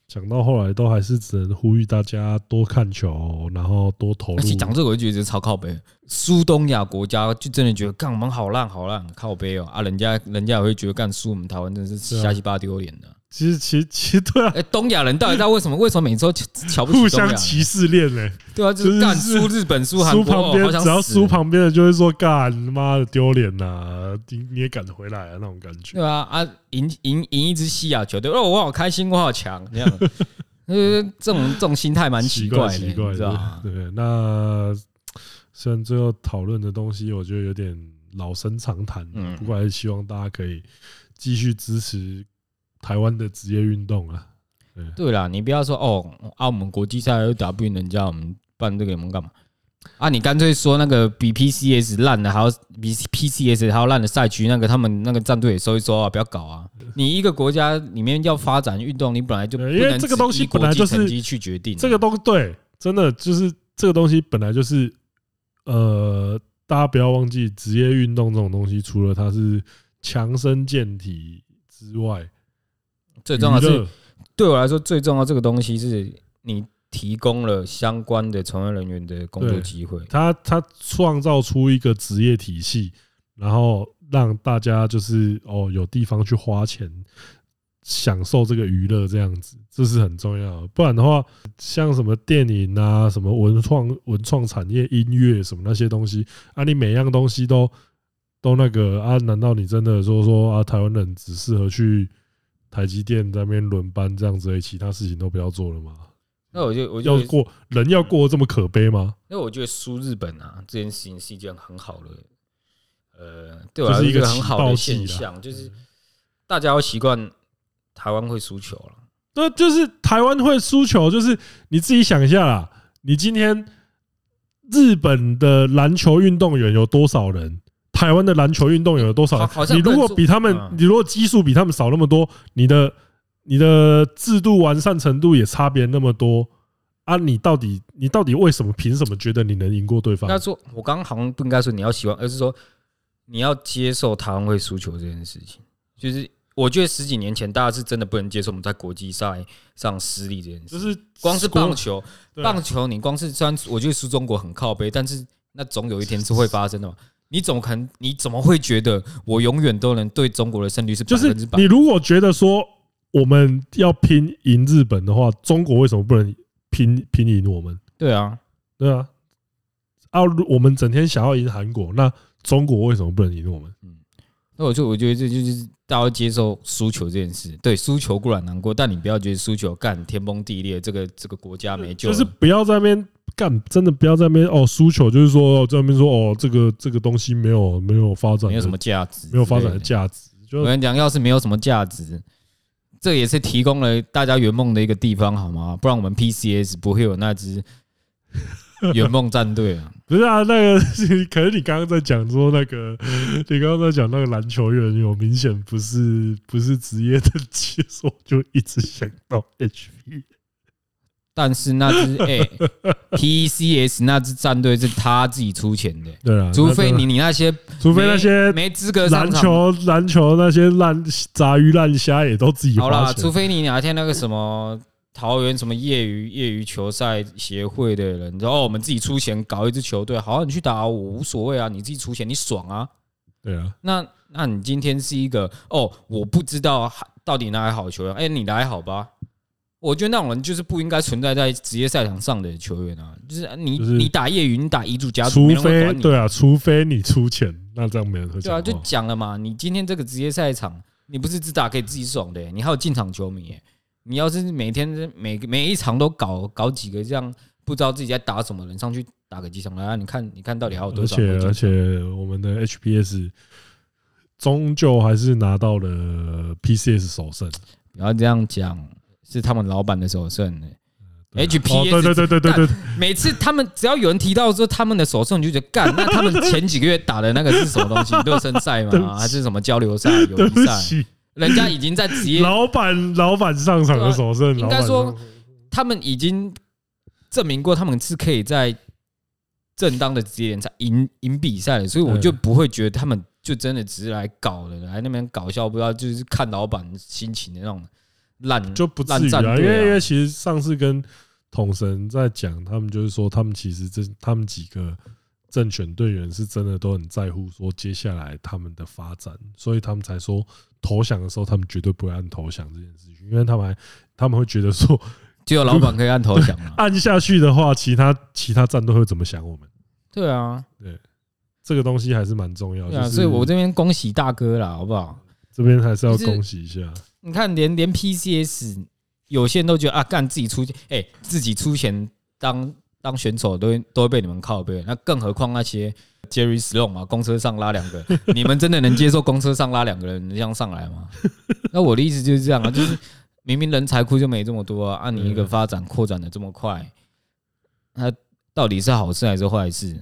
讲到后来，都还是只能呼吁大家多看球，然后多投入。而且讲这个，我就觉得超靠北。苏东亚国家就真的觉得干我们好烂好烂，靠北哦、喔、啊！人家人家也会觉得干输我们台湾真是瞎鸡巴丢脸的。其实其其对啊，欸、东亚人到底知道为什么？为什么每周瞧不起东亚人？互相歧视恋嘞、欸，对啊，就是干输日本、输韩国，哦、好像只要输旁边的就会说干妈的丢脸呐，你你也赶得回来啊那种感觉。对啊啊，赢赢赢一支西亚球队，哦，我好开心，我好强，这样，呃，这种这种心态蛮奇怪的，奇怪，知道吗？对，那虽然最后讨论的东西，我觉得有点老生常谈，嗯，不过还是希望大家可以继续支持台湾的职业运动啊。 对, 对啦，你不要说哦啊，我们国际赛又打不赢人家，我们办这个我们干嘛啊？你干脆说那个比 P C S 烂的还要比 P C S 还要烂的赛区，那个他们那个战队也收一收啊，不要搞啊！你一个国家里面要发展运动，你本来就不能因为这个东西本来就是国际成绩去决定、啊、这个东对，真的就是这个东西本来就是呃，大家不要忘记，职业运动这种东西，除了它是强身健体之外。最重要的是，对我来说最重要的这个东西是你提供了相关的从业人员的工作机会，他他创造出一个职业体系，然后让大家就是哦有地方去花钱享受这个娱乐，这样子这是很重要的。不然的话，像什么电影啊、什么文创文创产业、音乐什么那些东西啊，你每样东西都都那个啊，难道你真的说说啊，台湾人只适合去台积电在那边轮班这样子，其他事情都不要做了吗？那我就我就要过人要过这么可悲吗？那我觉得输日本啊这件事情是一件很好的，呃，对我来说是一个很好的现象，就是大家要习惯台湾会输球了。对，就是台湾会输球，就是你自己想一下啦，你今天日本的篮球运动员有多少人？台湾的篮球运动员有多少人？你如果比他们，你如果基数比他们少那么多，你的你的制度完善程度也差别那么多啊！你到底你到底为什么凭什么觉得你能赢过对方？应该说，我刚刚好像不应该说你要喜欢，而是说你要接受台湾会输球这件事情。就是我觉得十几年前大家是真的不能接受我们在国际赛上失利这件事，就是光是棒球，棒球你光是虽然我觉得输中国很靠背，但是那总有一天是会发生的嘛。你怎么可能？你怎么会觉得我永远都能对中国的胜率是百分之百？就是你如果觉得说我们要拼赢日本的话，中国为什么不能拼拼赢我们？对啊，对啊，啊，我们整天想要赢韩国，那中国为什么不能赢我们？嗯，那我就我觉得这就是大家接受输球这件事。对，输球固然难过，但你不要觉得输球干天崩地裂，这个这个国家没救了，就是不要在那边。干真的不要在那边哦，输球就是说在那边说哦，这个这个东西没有没有发展，没有什么价值，没有发展的价值。我跟你讲，要是没有什么价值，这也是提供了大家圆梦的一个地方，好吗？不然我们 P C S 不会有那支圆梦战队啊。不是啊，那个可是你刚刚在讲说那个，你刚刚在讲那个篮球员有明显不是不是职业的解说，就一直想到 H P。但是那支哎、欸、，P C S 那支战队是他自己出钱的，对啊，除非你你那些，除非那些没资格上场，篮球篮球那些烂杂鱼烂虾也都自己花钱。好啦，除非你哪天那个什么桃园什么业余业余球赛协会的人，然后我们自己出钱搞一支球队，好，你去打我无所谓啊，你自己出钱你爽啊，对啊，那那你今天是一个哦，我不知道到底哪里好球员，哎，你来好吧。我觉得那种人就是不应该存在在职业赛场上的球员啊！就是你你打业余，你打乙组甲组，除非对啊，除非你出钱，那这样没人会讲。对啊，就讲了嘛，你今天这个职业赛场，你不是只打给自己爽的、欸，你还有进场球迷、欸。你要是每天每每一场都搞搞几个这样，不知道自己在打什么人上去打个几场来、啊，你看你看到底还有多少？而且而且我们的 H P S 终究还是拿到了 P C S 首胜。不要这样讲。是他们老板的首胜欸 ，H P S 对对对对对对，每次他们只要有人提到说他们的首胜，你就觉得干，那他们前几个月打的那个是什么东西？热身赛吗？还是什么交流赛、友谊赛？人家已经在职业老板老板上场的首胜，应该说他们已经证明过他们是可以在正当的职业联赛赢赢比赛的，所以我就不会觉得他们就真的只是来搞的，来那边搞笑，不知道就是看老板心情的那种。烂就不至于啊，因为因为其实上次跟统神在讲，他们就是说，他们其实这他们几个正选队员是真的都很在乎说接下来他们的发展，所以他们才说投降的时候他们绝对不会按投降这件事情，因为他们还他们会觉得说只有老板可以按投降嘛，按下去的话其他其他战队会怎么想我们。对啊，对，这个东西还是蛮重要的、啊、所以我这边恭喜大哥啦，好不好？这边还是要恭喜一下。你看连连 P C S 有些人都觉得啊，干自己出钱，哎、欸，自己出钱当当选手都会都会被你们靠背，那更何况那些 Jerry Sloan 嘛，公车上拉两个，你们真的能接受公车上拉两个人这样上来吗？那我的意思就是这样啊，就是明明人才库就没这么多啊，啊你一个发展扩展的这么快，那、啊、到底是好事还是坏事？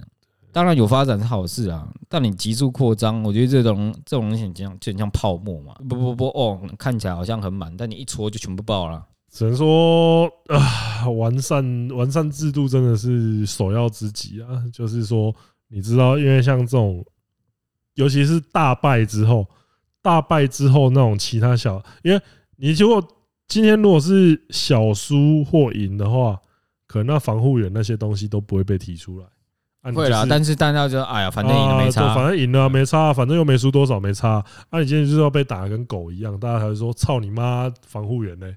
当然有发展是好事啊，但你急速扩张，我觉得这种这种现象就很像泡沫嘛。不不不哦，看起来好像很满，但你一戳就全部爆了。只能说啊，完善完善制度真的是首要之急啊。就是说，你知道，因为像这种，尤其是大败之后，大败之后那种其他小，因为你如果今天如果是小输或赢的话，可能那防护员那些东西都不会被提出来。啊、会啦，但是大家就哎呀，反正赢了没差、啊，反正赢了没差，反正又没输多少，没差、啊。那你今天就是要被打得跟狗一样，大家才会说操你妈防护员嘞、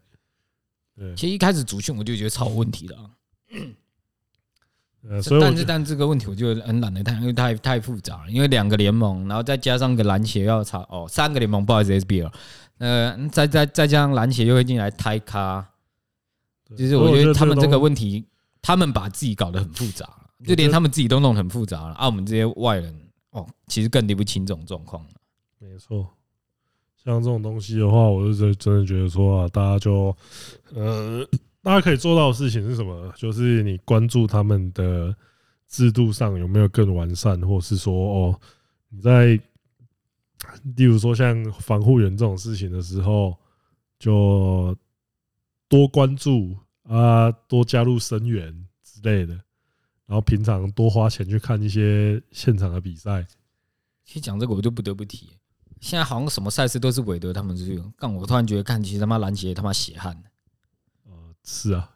欸。其实一开始主训我就觉得超有问题的、啊呃，所以但是但这个问题我就很懒得谈，因为太太复杂了。因为两个联盟，然后再加上个篮协要查哦，三个联盟，不好意思 S B L， 呃，再再再加上篮协又会进来抬咖，就是我觉得他们这个问题，他们把自己搞得很复杂。就连他们自己都弄很复杂了啊！我们这些外人哦，其实更理不清这种状况。没错，像这种东西的话，我是真的觉得说啊，大家就呃，大家可以做到的事情是什么？就是你关注他们的制度上有没有更完善，或是说哦，你在例如说像防护员这种事情的时候，就多关注啊，多加入声援之类的。然后平常多花钱去看一些现场的比赛。其实讲这个我就不得不提，现在好像什么赛事都是韦德他们去干，我突然觉得干，其实他妈篮协他妈血汗。呃，是啊，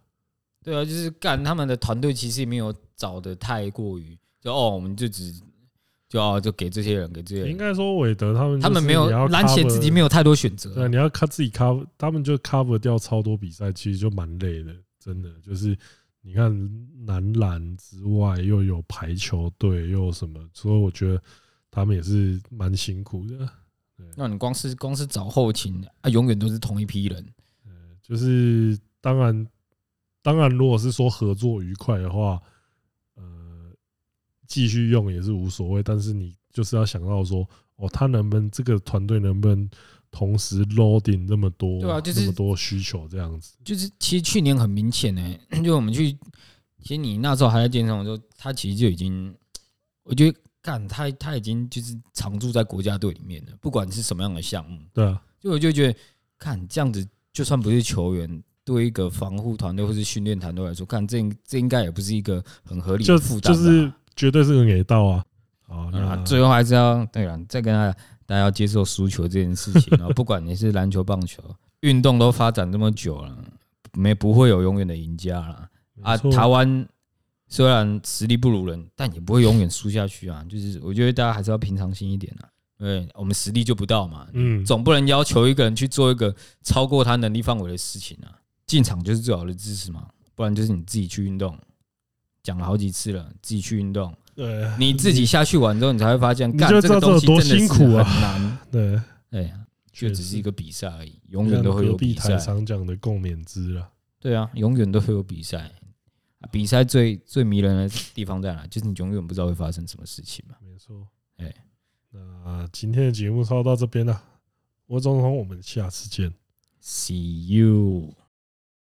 对啊，就是干他们的团队其实没有找的太过于就哦，我们就只就哦就给这些人给这些人。应该说韦德他们他们没有篮协自己没有太多选择，对，你要自己 cover， 他们就 cover 掉超多比赛，其实就蛮累的，真的就是。你看男篮之外又有排球队又有什么，所以我觉得他们也是蛮辛苦的。那你光是光是找后勤啊，永远都是同一批人。就是当然当然，如果是说合作愉快的话，呃，继续用也是无所谓。但是你就是要想到说，哦，他能不能这个团队能不能？同时 loading 那么多，对啊，就是那么多需求这样子。就是其实去年很明显诶、欸，就我们去，其实你那时候还在健身，我说他其实就已经，我觉得干他他已经就是常驻在国家队里面了，不管是什么样的项目。对啊，就我就觉得看这样子，就算不是球员，对一个防护团队或是训练团队来说，看这这应该也不是一个很合理的负担、啊，就是绝对是个给到啊。好，那、啊、最后还是要对啊，再跟他。大家要接受输球这件事情，然后不管你是篮球、棒球，运动都发展这么久了，没不会有永远的赢家了啊！台湾虽然实力不如人，但也不会永远输下去啊。就是我觉得大家还是要平常心一点啊，对，我们实力就不到嘛，嗯，总不能要求一个人去做一个超过他能力范围的事情啊。进场就是最好的支持嘛，不然就是你自己去运动。讲了好几次了，自己去运动。对，你自己下去玩之后，你才会发现，干这个东西真的是很难。对，哎，就只是一个比赛而已，永远都会有比赛。常讲的共勉之了。对啊，永远都会有比赛。比赛最最迷人的地方在哪？就是你永远不知道会发生什么事情嘛。没错。哎，那今天的节目就到这边了。我是钟宏，我们下次见。See you。